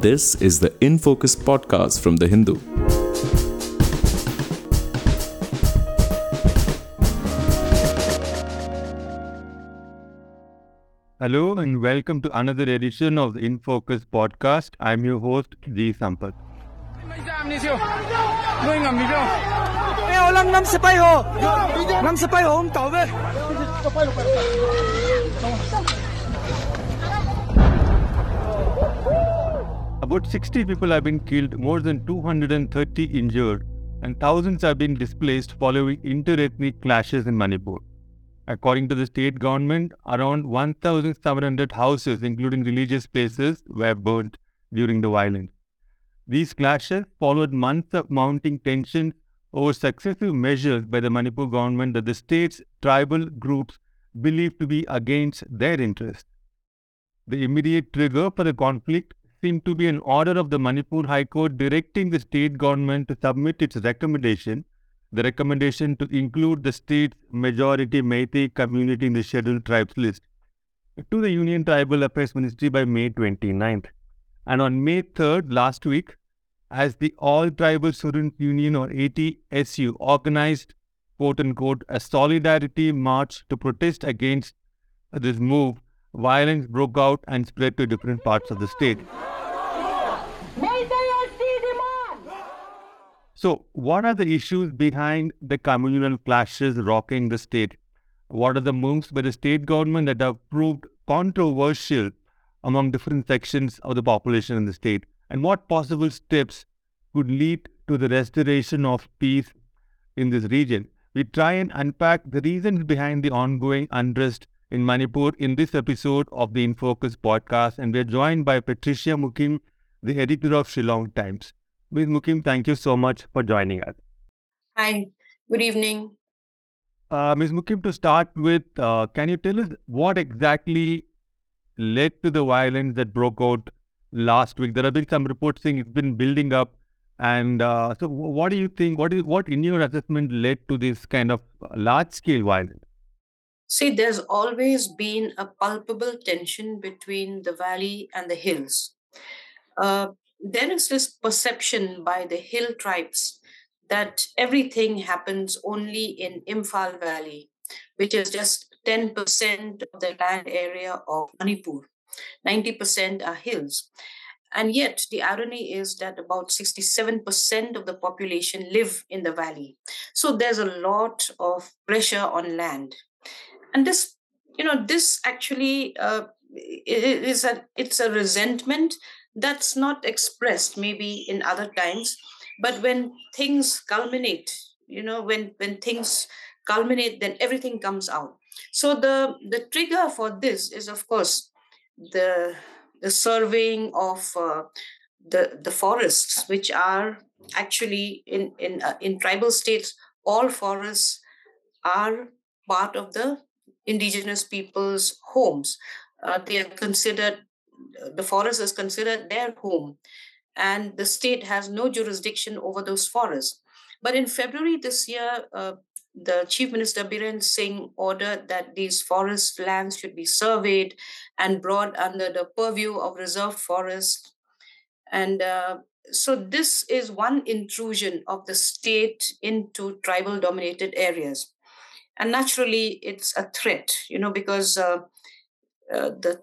This is the In Focus podcast from The Hindu. Hello and welcome to another edition of the In Focus podcast. I'm your host, G Sampath. About 60 people have been killed, more than 230 injured, and thousands have been displaced following inter-ethnic clashes in Manipur. According to the state government, around 1,700 houses, including religious places, were burnt during the violence. These clashes followed months of mounting tension over successive measures by the Manipur government that the state's tribal groups believed to be against their interests. The immediate trigger for the conflict seemed to be an order of the Manipur High Court directing the state government to submit its recommendation, the recommendation to include the state's majority Meitei community in the Scheduled Tribes list, to the Union Tribal Affairs Ministry by May 29th. And on May 3rd last week, as the All Tribal Students Union or ATSU organized, quote-unquote, a solidarity march to protest against this move, violence broke out and spread to different parts of the state. So, what are the issues behind the communal clashes rocking the state? What are the moves by the state government that have proved controversial among different sections of the population in the state? And what possible steps could lead to the restoration of peace in this region? We try and unpack the reasons behind the ongoing unrest in Manipur in this episode of the In Focus podcast, and we are joined by Patricia Mukhim, the editor of Shillong Times. Ms. Mukhim, thank you so much for joining us. Hi, good evening. Ms. Mukhim, to start with, can you tell us what exactly led to the violence that broke out last week? There have been some reports saying it's been building up, and so what do you think? What in your assessment led to this kind of large-scale violence? See, there's always been a palpable tension between the valley and the hills. There is this perception by the hill tribes that everything happens only in Imphal Valley, which is just 10% of the land area of Manipur. 90% are hills. And yet, the irony is that about 67% of the population live in the valley. So there's a lot of pressure on land. And this, this actually it's a resentment that's not expressed maybe in other times, but when things culminate, then everything comes out. So the trigger for this is, of course, the surveying of the forests, which are actually in tribal states, all forests are part of the indigenous people's homes. The forest is considered their home, and the state has no jurisdiction over those forests. But in February this year, the Chief Minister Biren Singh ordered that these forest lands should be surveyed and brought under the purview of reserved forests. And so this is one intrusion of the state into tribal dominated areas. And naturally, it's a threat, because the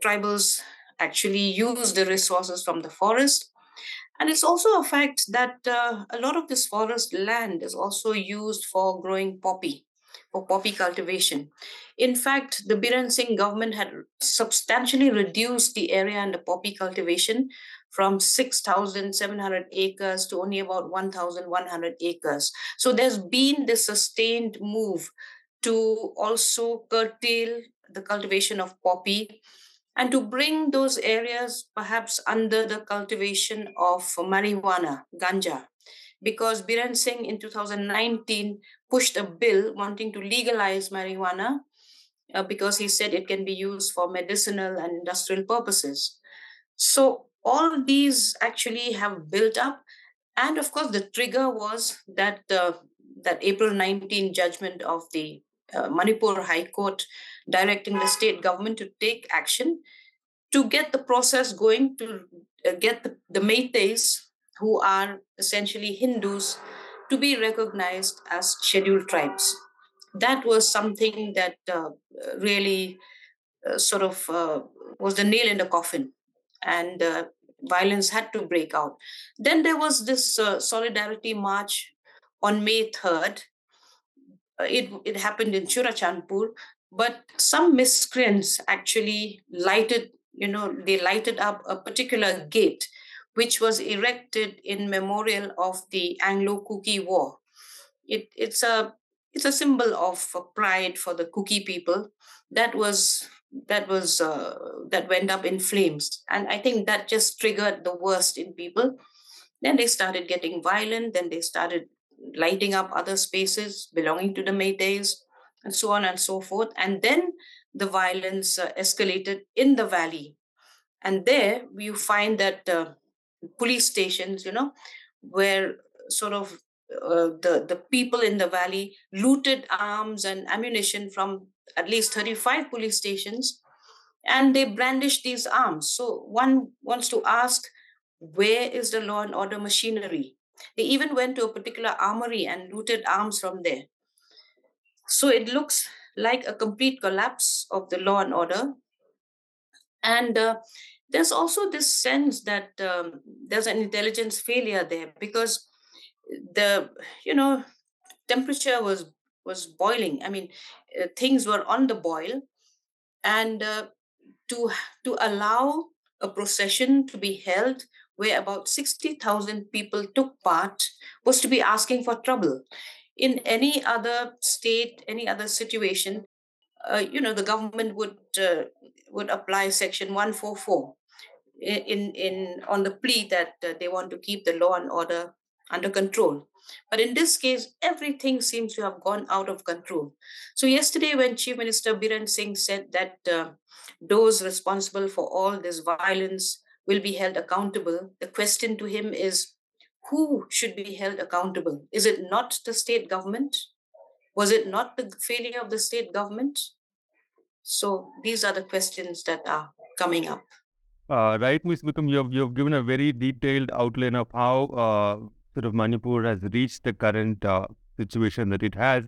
tribals actually use the resources from the forest. And it's also a fact that a lot of this forest land is also used for growing poppy, for poppy cultivation. In fact, the Biren Singh government had substantially reduced the area under poppy cultivation from 6,700 acres to only about 1,100 acres. So there's been this sustained move to also curtail the cultivation of poppy and to bring those areas perhaps under the cultivation of marijuana, ganja, because Biren Singh in 2019 pushed a bill wanting to legalize marijuana because he said it can be used for medicinal and industrial purposes. So all these actually have built up. And of course, the trigger was that April 19 judgment of the Manipur High Court directing the state government to take action to get the process going, to get the Meiteis, who are essentially Hindus, to be recognized as scheduled tribes. That was something that really sort of was the nail in the coffin, and violence had to break out. Then there was this solidarity march on May 3rd. It happened in Churachandpur, but some miscreants actually lighted up a particular gate which was erected in memorial of the Anglo-Kuki War. It's a symbol of pride for the Kuki people. That went up in flames, and I think that just triggered the worst in people. Then they started getting violent. Then they started lighting up other spaces belonging to the Meiteis, and so on and so forth. And then the violence escalated in the valley, and there you find that police stations, where sort of the people in the valley looted arms and ammunition from at least 35 police stations, and they brandished these arms. So one wants to ask, where is the law and order machinery? They even went to a particular armory and looted arms from there. So it looks like a complete collapse of the law and order. And there's also this sense that there's an intelligence failure there, because the temperature was boiling. I mean, things were on the boil, and to allow a procession to be held where about 60,000 people took part was to be asking for trouble. In any other state, any other situation, the government would apply Section 144 in on the plea that they want to keep the law and order under control. But in this case, everything seems to have gone out of control. So yesterday, when Chief Minister Biren Singh said that those responsible for all this violence will be held accountable, the question to him is, who should be held accountable? Is it not the state government? Was it not the failure of the state government? So these are the questions that are coming up. Right, Ms. Mukhim, you've given a very detailed outline of how sort of Manipur has reached the current situation that it has.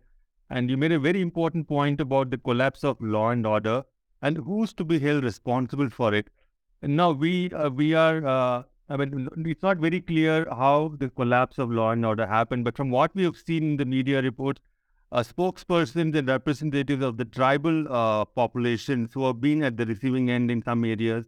And you made a very important point about the collapse of law and order and who's to be held responsible for it. And now we are, it's not very clear how the collapse of law and order happened, but from what we have seen in the media reports, spokespersons and representatives of the tribal populations who have been at the receiving end in some areas,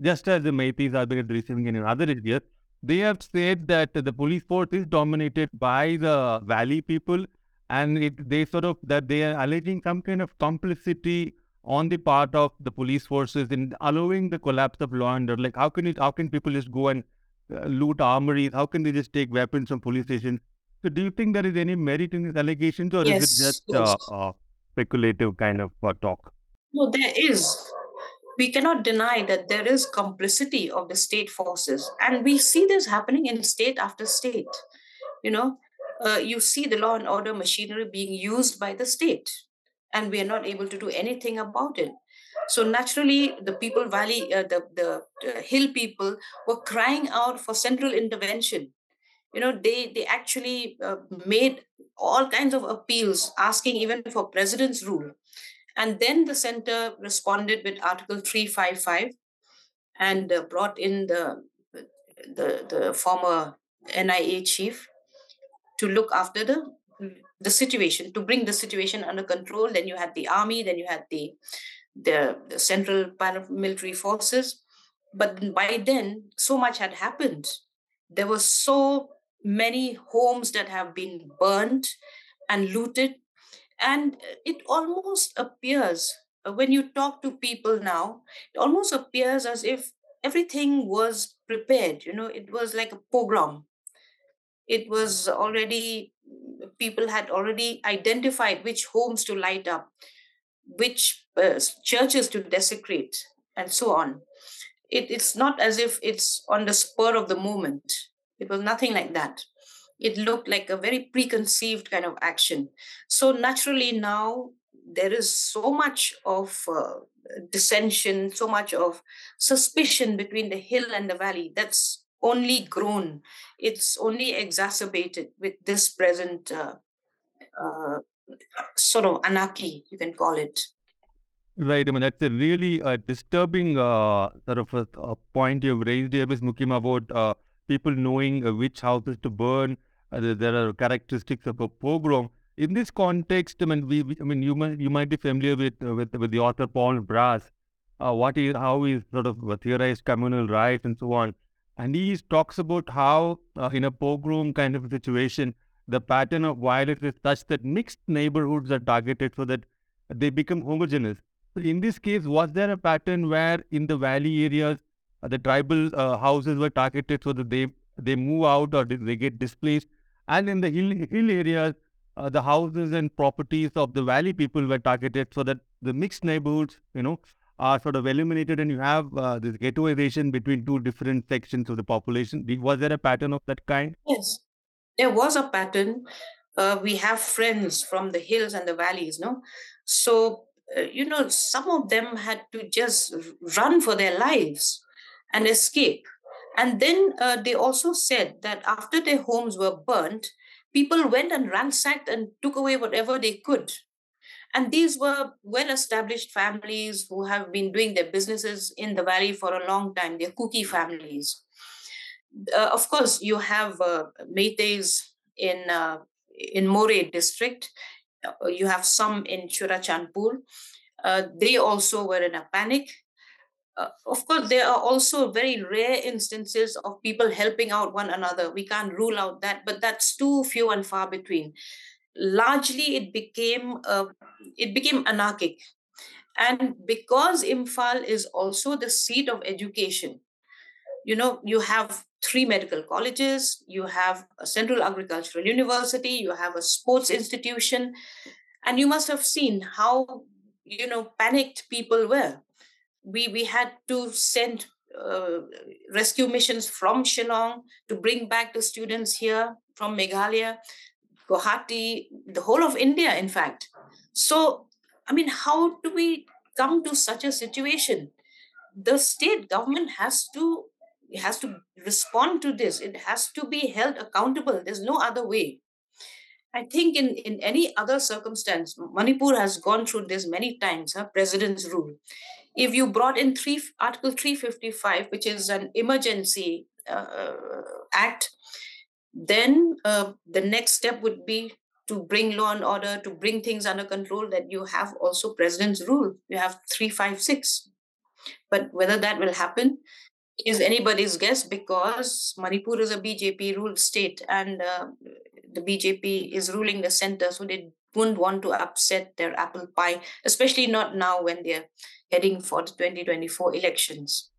just as the Meiteis are being at the receiving end in other areas, they have said that the police force is dominated by the valley people, and they are alleging some kind of complicity on the part of the police forces in allowing the collapse of law and order. Like, how can people just go and loot armories? How can they just take weapons from police stations? So do you think there is any merit in these allegations, or yes, is it just speculative kind of talk? No, there is. We cannot deny that there is complicity of the state forces. And we see this happening in state after state. You see the law and order machinery being used by the state, and we are not able to do anything about it. So naturally, the people, the hill people were crying out for central intervention. They actually made all kinds of appeals, asking even for president's rule. And then the center responded with Article 355 and brought in the former NIA chief to look after the situation, to bring the situation under control. Then you had the army, then you had the central paramilitary forces. But by then, so much had happened. There were so many homes that have been burned and looted. And it almost appears, when you talk to people now, it almost appears as if everything was prepared. It was like a pogrom. It was already, people had already identified which homes to light up, which churches to desecrate, and so on. It's not as if it's on the spur of the moment. It was nothing like that. It looked like a very preconceived kind of action. So naturally now there is so much of dissension, so much of suspicion between the hill and the valley. That's only grown. It's only exacerbated with this present sort of anarchy, you can call it. Right. I mean, that's a really disturbing sort of a point you've raised here, Ms. Mukhim, about people knowing which houses to burn. There are characteristics of a pogrom. In this context, I mean, you might be familiar with the author Paul Bras, how he sort of theorized communal rights and so on. And he talks about how in a pogrom kind of situation, the pattern of violence is such that mixed neighborhoods are targeted so that they become homogeneous. So in this case, was there a pattern where in the valley areas, the tribal houses were targeted so that they move out or they get displaced? And in the hill areas, the houses and properties of the valley people were targeted so that the mixed neighborhoods, are sort of eliminated, and you have this ghettoization between two different sections of the population. Was there a pattern of that kind? Yes, there was a pattern. We have friends from the hills and the valleys, no? So, some of them had to just run for their lives and escape. And then they also said that after their homes were burnt, people went and ransacked and took away whatever they could. And these were well-established families who have been doing their businesses in the valley for a long time. They're Kuki families. Of course, you have Meiteis in Moreh district. You have some in Churachandpur. They also were in a panic. Of course, there are also very rare instances of people helping out one another. We can't rule out that, but that's too few and far between. Largely, it became anarchic. And because Imphal is also the seat of education, you have 3 medical colleges, you have a Central Agricultural University, you have a sports institution, and you must have seen how, panicked people were. We had to send rescue missions from Shillong to bring back the students here from Meghalaya, Guwahati, the whole of India, in fact. So, how do we come to such a situation? The state government has to respond to this. It has to be held accountable. There's no other way. I think in any other circumstance, Manipur has gone through this many times, president's rule. If you brought in Article 355, which is an emergency act, then the next step would be to bring law and order, to bring things under control, that you have also president's rule. You have 356. But whether that will happen is anybody's guess, because Manipur is a BJP-ruled state and the BJP is ruling the center, so they wouldn't want to upset their apple pie, especially not now when they're heading for the 2024 elections.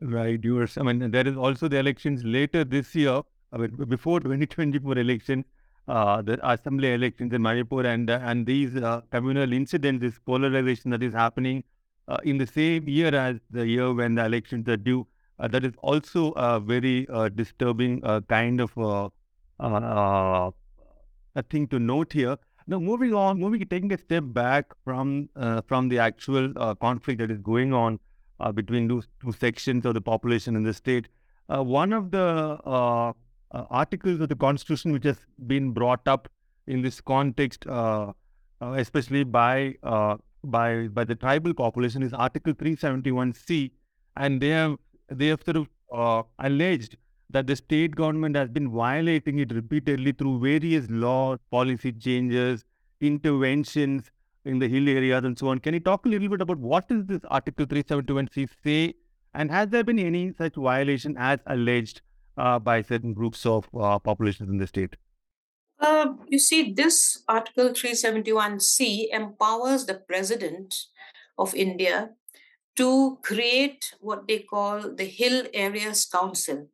Right, viewers. There is also the elections later this year. Before 2024 election, the assembly elections in Manipur, and these communal incidents, this polarization that is happening in the same year as the year when the elections are due, that is also a very disturbing kind of a thing to note here. Now, taking a step back from the actual conflict that is going on between those two sections of the population in the state, one of the articles of the Constitution which has been brought up in this context, especially by the tribal population, is Article 371C, and they have sort of alleged that the state government has been violating it repeatedly through various laws, policy changes, interventions in the hill areas, and so on. Can you talk a little bit about what does this Article 371C say, and has there been any such violation as alleged by certain groups of populations in the state? This Article 371C empowers the President of India to create what they call the Hill Areas Council.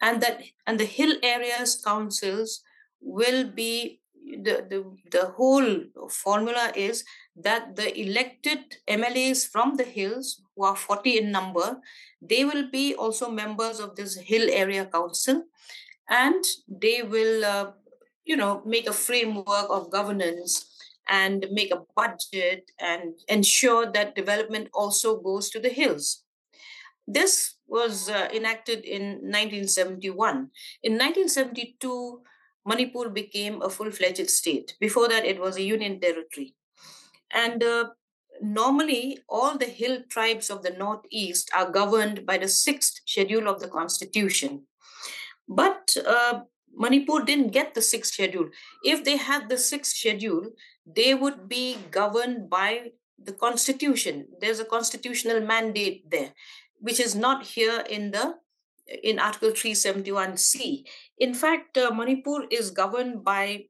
And the Hill Areas Councils will be, the whole formula is that the elected MLAs from the hills, who are 40 in number, they will be also members of this Hill Area Council, and they will, make a framework of governance and make a budget and ensure that development also goes to the hills. This was enacted in 1971. In 1972, Manipur became a full-fledged state. Before that, it was a union territory. And normally, all the hill tribes of the northeast are governed by the sixth schedule of the constitution. But Manipur didn't get the sixth schedule. If they had the sixth schedule, they would be governed by the constitution. There's a constitutional mandate there, which is not here in Article 371C. In fact, Manipur is governed by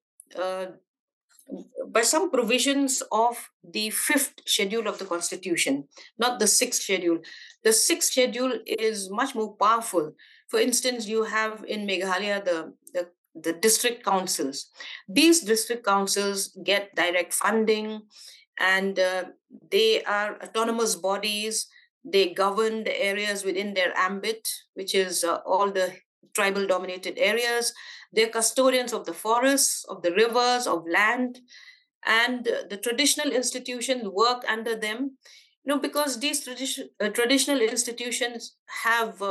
some provisions of the fifth schedule of the constitution, not the sixth schedule. The sixth schedule is much more powerful. For instance, you have in Meghalaya the district councils. These district councils get direct funding, and they are autonomous bodies. They govern the areas within their ambit, which is all the tribal-dominated areas. They're custodians of the forests, of the rivers, of land, and the traditional institutions work under them. You know, because these traditional institutions have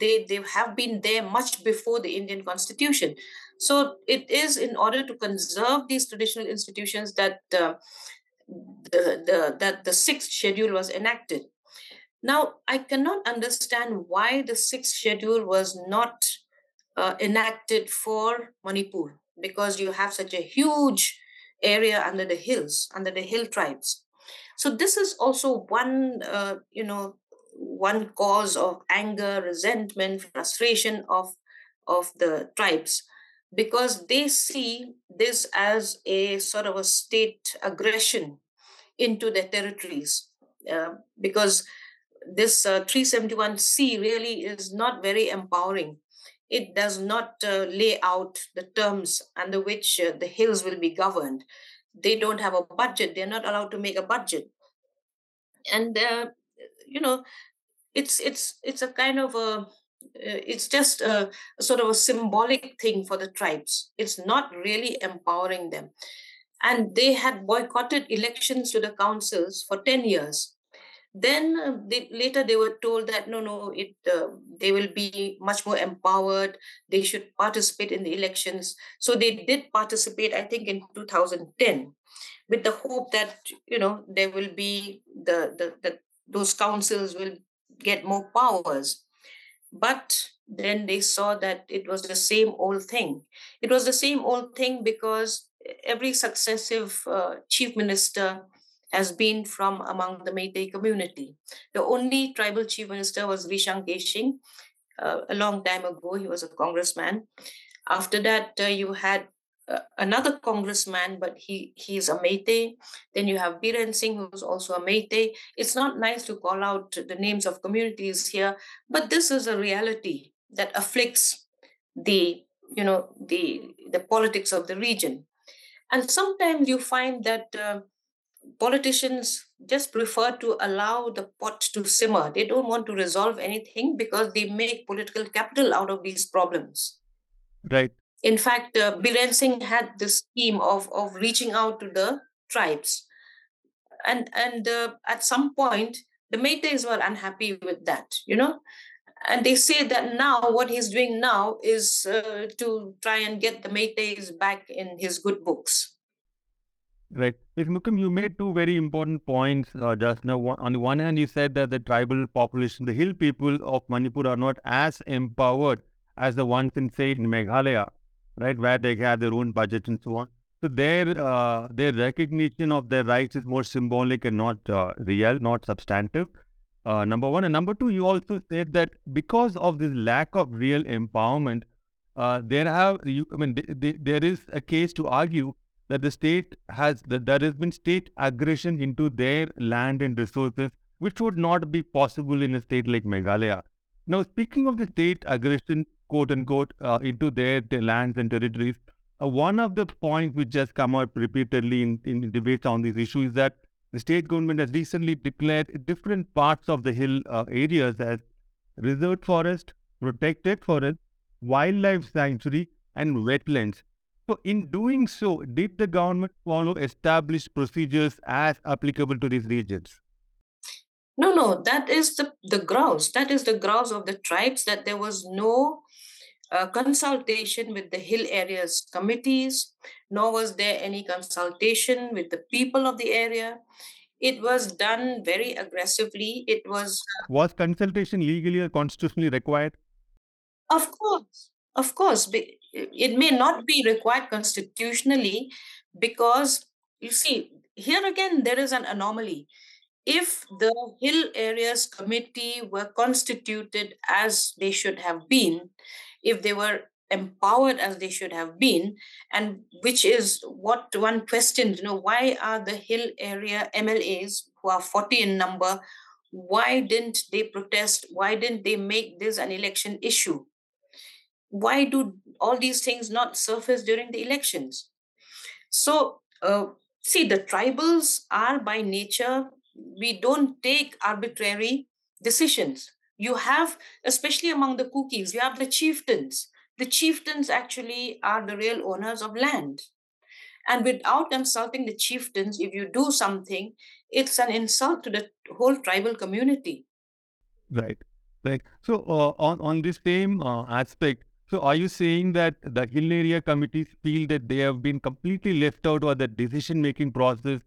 they have been there much before the Indian Constitution. So it is in order to conserve these traditional institutions that the sixth schedule was enacted. Now, I cannot understand why the sixth schedule was not enacted for Manipur, because you have such a huge area under the hills, under the hill tribes. So this is also one cause of anger, resentment, frustration of the tribes, because they see this as a sort of a state aggression into their territories, because this 371C really is not very empowering. It does not lay out the terms under which the hills will be governed. They don't have a budget. They're not allowed to make a budget. And, it's a kind of a, it's just a sort of a symbolic thing for the tribes. It's not really empowering them. And they had boycotted elections to the councils for 10 years. Then later they were told that they will be much more empowered. They should participate in the elections. So they did participate, I think, in 2010, with the hope that there will be those councils will get more powers. But then they saw that it was the same old thing. It was the same old thing because every successive chief minister has been from among the Meitei community. The only tribal chief minister was Rishang Keishing. A long time ago, he was a congressman. After that, you had another congressman, but he is a Meitei. Then you have Biren Singh, who is also a Meitei. It's not nice to call out the names of communities here, but this is a reality that afflicts the politics of the region. And sometimes you find that politicians just prefer to allow the pot to simmer. They don't want to resolve anything because they make political capital out of these problems. Right. In fact, Biren Singh had this scheme of reaching out to the tribes. And at some point, the Meiteis were unhappy with that, And they say that now what he's doing now is to try and get the Meiteis back in his good books. Right. Ms. Mukhim, you made two very important points just now. On the one hand, you said that the tribal population, the hill people of Manipur, are not as empowered as the ones in, say, in Meghalaya, right, where they have their own budget and so on. So their recognition of their rights is more symbolic and not real, not substantive, number one. And number two, you also said that because of this lack of real empowerment, there is a case to argue that the state there has been state aggression into their land and resources, which would not be possible in a state like Meghalaya. Now, speaking of the state aggression, quote unquote, into their lands and territories, one of the points which has come out repeatedly in debates on this issue is that the state government has recently declared different parts of the hill areas as reserved forest, protected forest, wildlife sanctuary, and wetlands. So in doing so, did the government follow established procedures as applicable to these regions? No, that is the grouse. That is the grouse of the tribes, that there was no consultation with the hill areas committees, nor was there any consultation with the people of the area. It was done very aggressively. It was consultation legally or constitutionally required? Of course. It may not be required constitutionally because, you see, here again, there is an anomaly. If the Hill Areas Committee were constituted as they should have been, if they were empowered as they should have been, and which is what one questioned, why are the Hill Area MLAs, who are 40 in number, why didn't they protest? Why didn't they make this an election issue? Why do all these things not surface during the elections? So, see, the tribals are by nature, we don't take arbitrary decisions. You have, especially among the Kukis, you have the chieftains. The chieftains actually are the real owners of land. And without consulting the chieftains, if you do something, it's an insult to the whole tribal community. Right. So on this same aspect, so are you saying that the Hill Area Committees feel that they have been completely left out of the decision-making process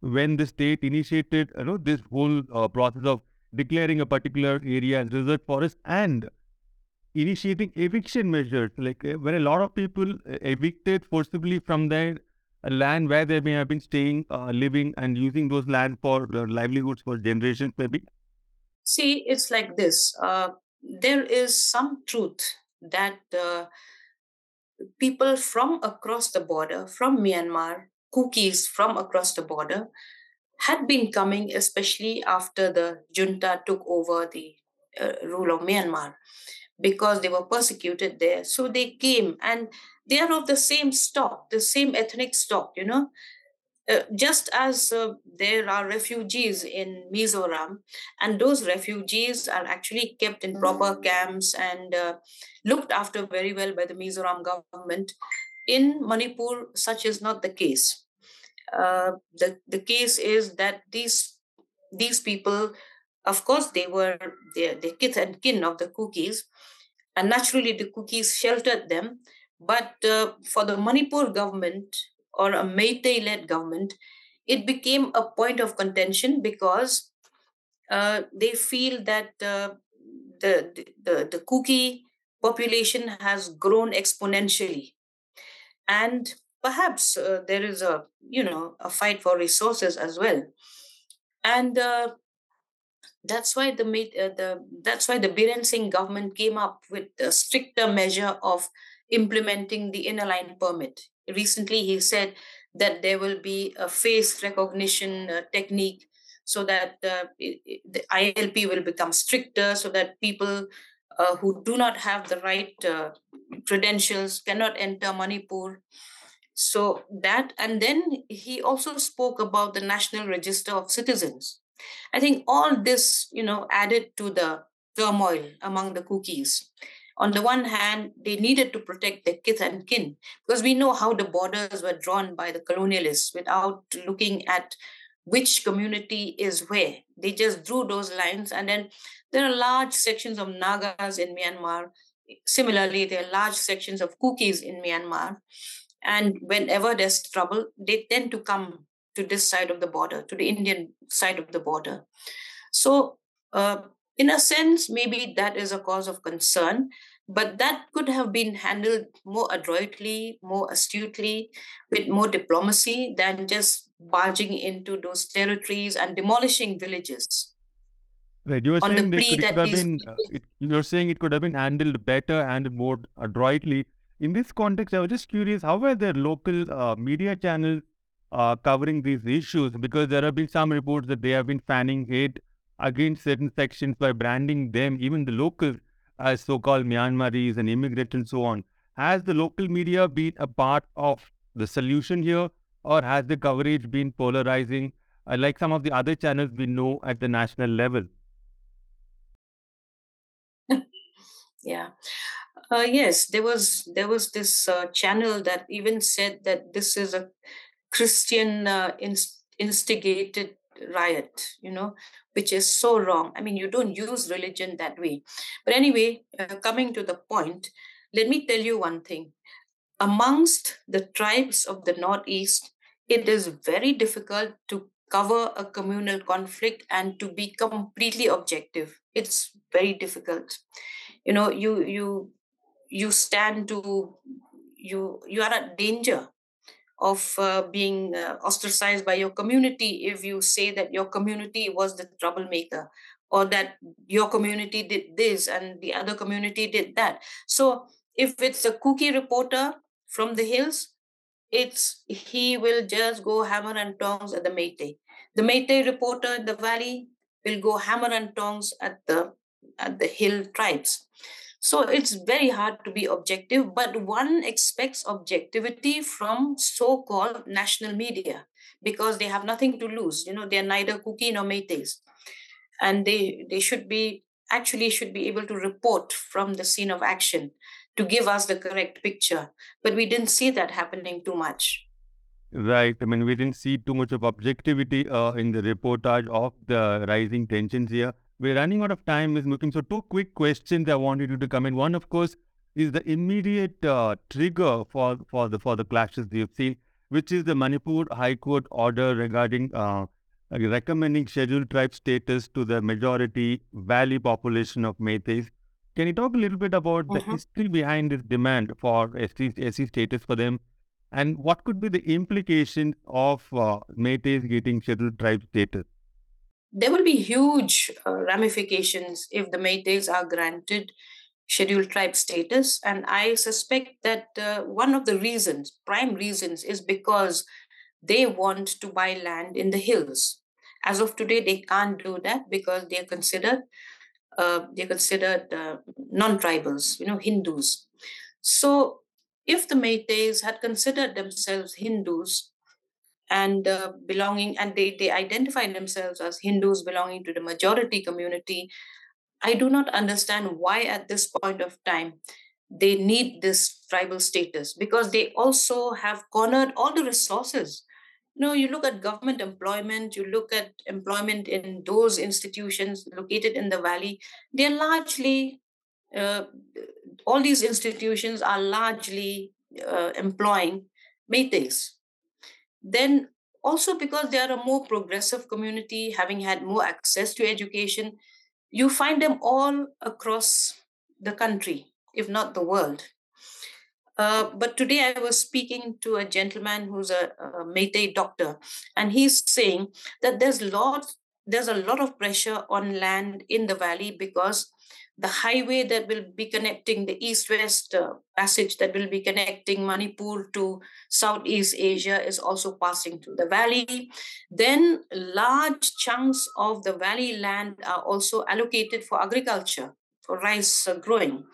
when the state initiated this whole process of declaring a particular area as reserve forest and initiating eviction measures, like when a lot of people evicted forcibly from their land where they may have been staying, living and using those land for livelihoods for generations maybe? See, it's like this. There is some truth that people from across the border, from Myanmar, Kukis from across the border had been coming, especially after the junta took over the rule of Myanmar, because they were persecuted there. So they came, and they are of the same stock, the same ethnic stock, just as there are refugees in Mizoram, and those refugees are actually kept in proper camps and looked after very well by the Mizoram government. In Manipur, such is not the case. The case is that these people, of course, they were the kith and kin of the Kukis, and naturally the Kukis sheltered them. But for the Manipur government or a Meitei-led government, it became a point of contention because they feel that the Kuki population has grown exponentially, and perhaps there is a fight for resources as well, and that's why the Biren Singh government came up with a stricter measure of implementing the inner line permit. Recently, he said that there will be a face recognition technique so that the ILP will become stricter, so that people who do not have the right credentials cannot enter Manipur. So that, and then he also spoke about the National Register of Citizens. I think all this, added to the turmoil among the Kukis. On the one hand, they needed to protect their kith and kin, because we know how the borders were drawn by the colonialists without looking at which community is where. They just drew those lines, and then there are large sections of Nagas in Myanmar. Similarly, there are large sections of Kukis in Myanmar. And whenever there's trouble, they tend to come to this side of the border, to the Indian side of the border. So in a sense, maybe that is a cause of concern, but that could have been handled more adroitly, more astutely, with more diplomacy than just barging into those territories and demolishing villages. Right, you were saying it could have been handled better and more adroitly. In this context, I was just curious, how were the local media channels covering these issues? Because there have been some reports that they have been fanning hate against certain sections by branding them, even the locals, as so-called Myanmaris and immigrants and so on. Has the local media been a part of the solution here, or has the coverage been polarizing, like some of the other channels we know at the national level? Yeah. Yes, there was this channel that even said that this is a Christian instigated riot, you know, which is so wrong. I mean, you don't use religion that way. But anyway, coming to the point, let me tell you one thing. Amongst the tribes of the Northeast, it is very difficult to cover a communal conflict and to be completely objective. It's very difficult. You know, you are at danger of being ostracized by your community if you say that your community was the troublemaker, or that your community did this and the other community did that. So if it's a Kuki reporter from the hills, he will just go hammer and tongs at the Meitei. The Meitei reporter in the valley will go hammer and tongs at the hill tribes. So it's very hard to be objective, but one expects objectivity from so-called national media because they have nothing to lose. You know, they are neither Kuki nor Meiteis, and they should be able to report from the scene of action to give us the correct picture. But we didn't see that happening too much. Right. I mean, we didn't see too much of objectivity in the reportage of the rising tensions here. We're running out of time, Ms. Mukhim. So two quick questions I wanted you to come in. One, of course, is the immediate trigger for the clashes you've seen, which is the Manipur High Court order regarding recommending scheduled tribe status to the majority valley population of Meiteis. Can you talk a little bit about the history behind this demand for SC status for them, and what could be the implications of Meiteis getting scheduled tribe status? There will be huge ramifications if the Meiteis are granted scheduled tribe status. And I suspect that one of the reasons, prime reasons, is because they want to buy land in the hills. As of today, they can't do that because they are considered non-tribals, you know, Hindus. So if the Meiteis had considered themselves Hindus, and they identify themselves as Hindus belonging to the majority community, I do not understand why at this point of time they need this tribal status, because they also have cornered all the resources. You know, you look at government employment, you look at employment in those institutions located in the valley, they're largely, all these institutions are largely employing Meiteis. Then also because they are a more progressive community, having had more access to education, you find them all across the country, if not the world. But today I was speaking to a gentleman who's a Meitei doctor, and he's saying that there's a lot of pressure on land in the valley because the highway that will be connecting the east-west passage that will be connecting Manipur to Southeast Asia is also passing through the valley. Then large chunks of the valley land are also allocated for agriculture, for rice growing.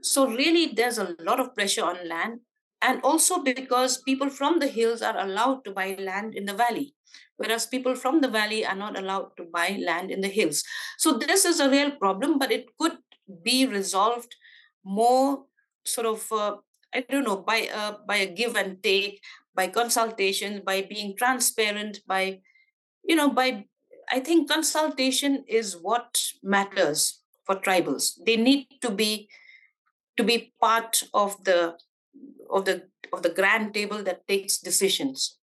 So really there's a lot of pressure on land, and also because people from the hills are allowed to buy land in the valley, whereas people from the valley are not allowed to buy land in the hills. So this is a real problem, but it could be resolved more sort of, by a give and take, by consultations, by being transparent, I think consultation is what matters for tribals. They need to be part of the grand table that takes decisions.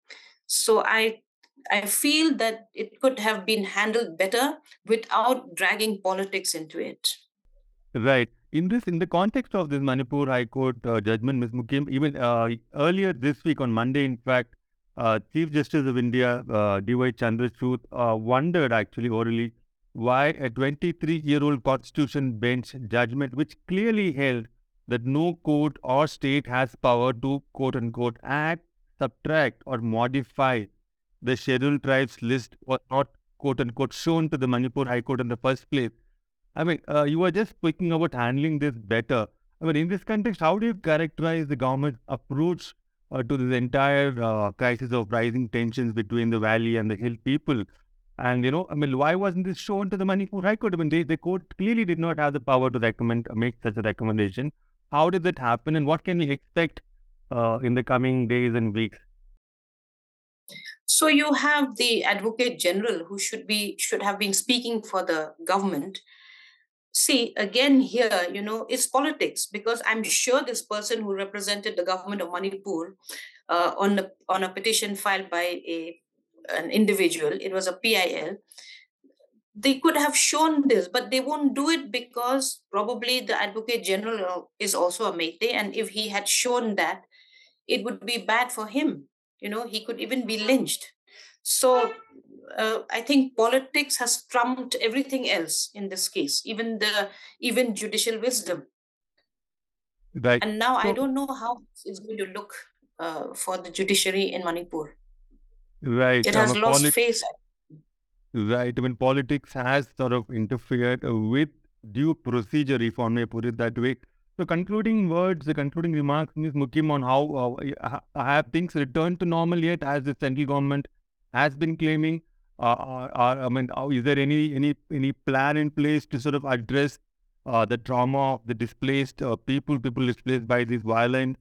So I feel that it could have been handled better without dragging politics into it. Right. In the context of this Manipur High Court judgment, Ms. Mukhim, even earlier this week on Monday, in fact, Chief Justice of India, D.Y. Chandrachud, wondered actually orally why a 23-year-old constitution bench judgment, which clearly held that no court or state has power to, quote-unquote, add, subtract or modify the scheduled tribes list, was not, quote-unquote, shown to the Manipur High Court in the first place. I mean, you were just speaking about handling this better. I mean, in this context, how do you characterize the government's approach to this entire crisis of rising tensions between the valley and the hill people? And, you know, I mean, why wasn't this shown to the Manipur High Court? I mean, the court clearly did not have the power to make such a recommendation. How did that happen and what can we expect in the coming days and weeks? So you have the Advocate General who should have been speaking for the government. See, again here, it's politics, because I'm sure this person who represented the government of Manipur on a petition filed by an individual, it was a PIL, they could have shown this, but they won't do it because probably the Advocate General is also a Meitei, and if he had shown that, it would be bad for him. He could even be lynched. So I think politics has trumped everything else in this case, even judicial wisdom. Right. And now I don't know how it's going to look for the judiciary in Manipur. Right. It has lost face. Right. I mean, politics has sort of interfered with due procedure, if one may put it that way. So the concluding remarks, Ms. Mukhim, on how have things returned to normal yet, as the central government has been claiming? Is there any plan in place to sort of address the trauma of the displaced people displaced by this violence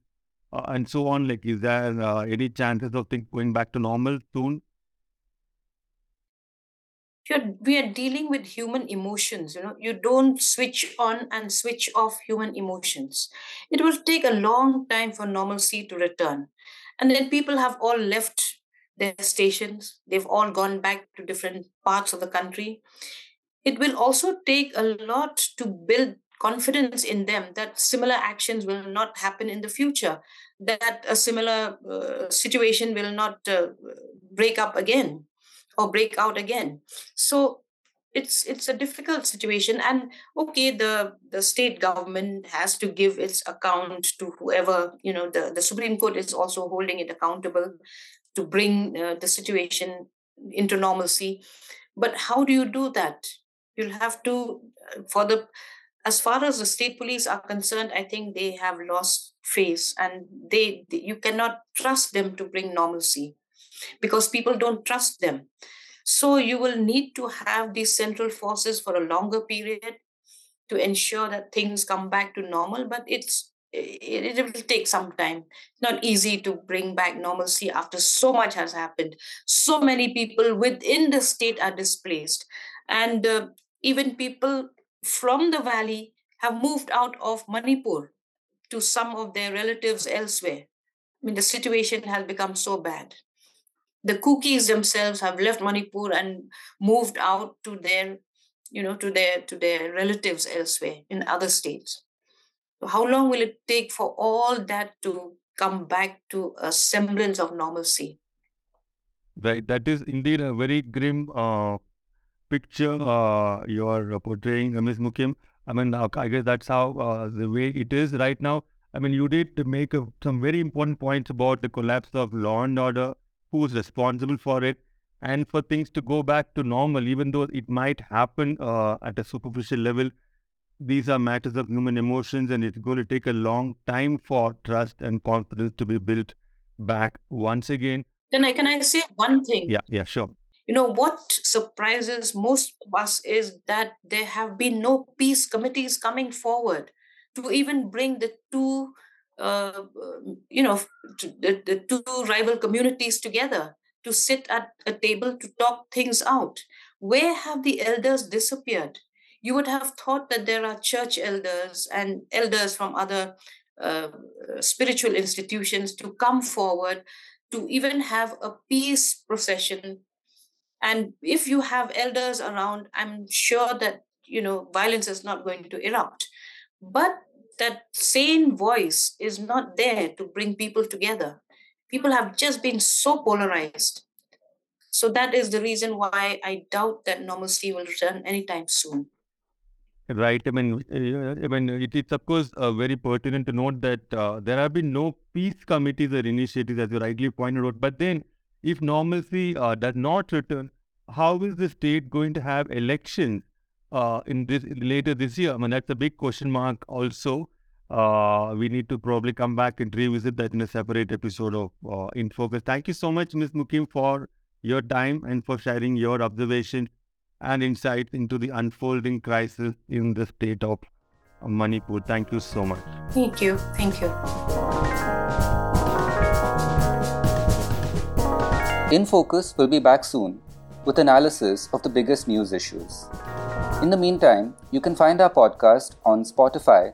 and so on? Like, is there any chances of things going back to normal soon? We are dealing with human emotions. You don't switch on and switch off human emotions. It will take a long time for normalcy to return. And then people have all left their stations. They've all gone back to different parts of the country. It will also take a lot to build confidence in them that similar actions will not happen in the future, that a similar situation will not break out again. So it's a difficult situation. And okay, the state government has to give its account to whoever, the Supreme Court is also holding it accountable to bring the situation into normalcy. But how do you do that? You'll have to, as far as the state police are concerned, I think they have lost face, and you cannot trust them to bring normalcy, because people don't trust them. So you will need to have these central forces for a longer period to ensure that things come back to normal, but it will take some time. It's not easy to bring back normalcy after so much has happened. So many people within the state are displaced, and even people from the valley have moved out of Manipur to some of their relatives elsewhere. I mean, the situation has become so bad. The Kukis themselves have left Manipur and moved out to their, to their relatives elsewhere in other states. So how long will it take for all that to come back to a semblance of normalcy? Right, that is indeed a very grim picture you are portraying, Ms. Mukhim. I mean, I guess that's how the way it is right now. I mean, you did make some very important points about the collapse of law and order, who's responsible for it, and for things to go back to normal, even though it might happen at a superficial level. These are matters of human emotions, and it's going to take a long time for trust and confidence to be built back once again. Can I say one thing? Yeah, sure. What surprises most of us is that there have been no peace committees coming forward to even bring the two the two rival communities together to sit at a table to talk things out. Where have the elders disappeared? You would have thought that there are church elders and elders from other spiritual institutions to come forward to even have a peace procession. And if you have elders around, I'm sure that, violence is not going to erupt. But that sane voice is not there to bring people together. People have just been so polarized. So that is the reason why I doubt that normalcy will return anytime soon. Right. I mean, it's of course very pertinent to note that there have been no peace committees or initiatives, as you rightly pointed out. But then, if normalcy does not return, how is the state going to have elections later this year? I mean, that's a big question mark also. We need to probably come back and revisit that in a separate episode of In Focus. Thank you so much, Ms. Mukhim, for your time and for sharing your observations and insights into the unfolding crisis in the state of Manipur. Thank you so much. Thank you. Thank you. In Focus will be back soon with analysis of the biggest news issues. In the meantime, you can find our podcast on Spotify,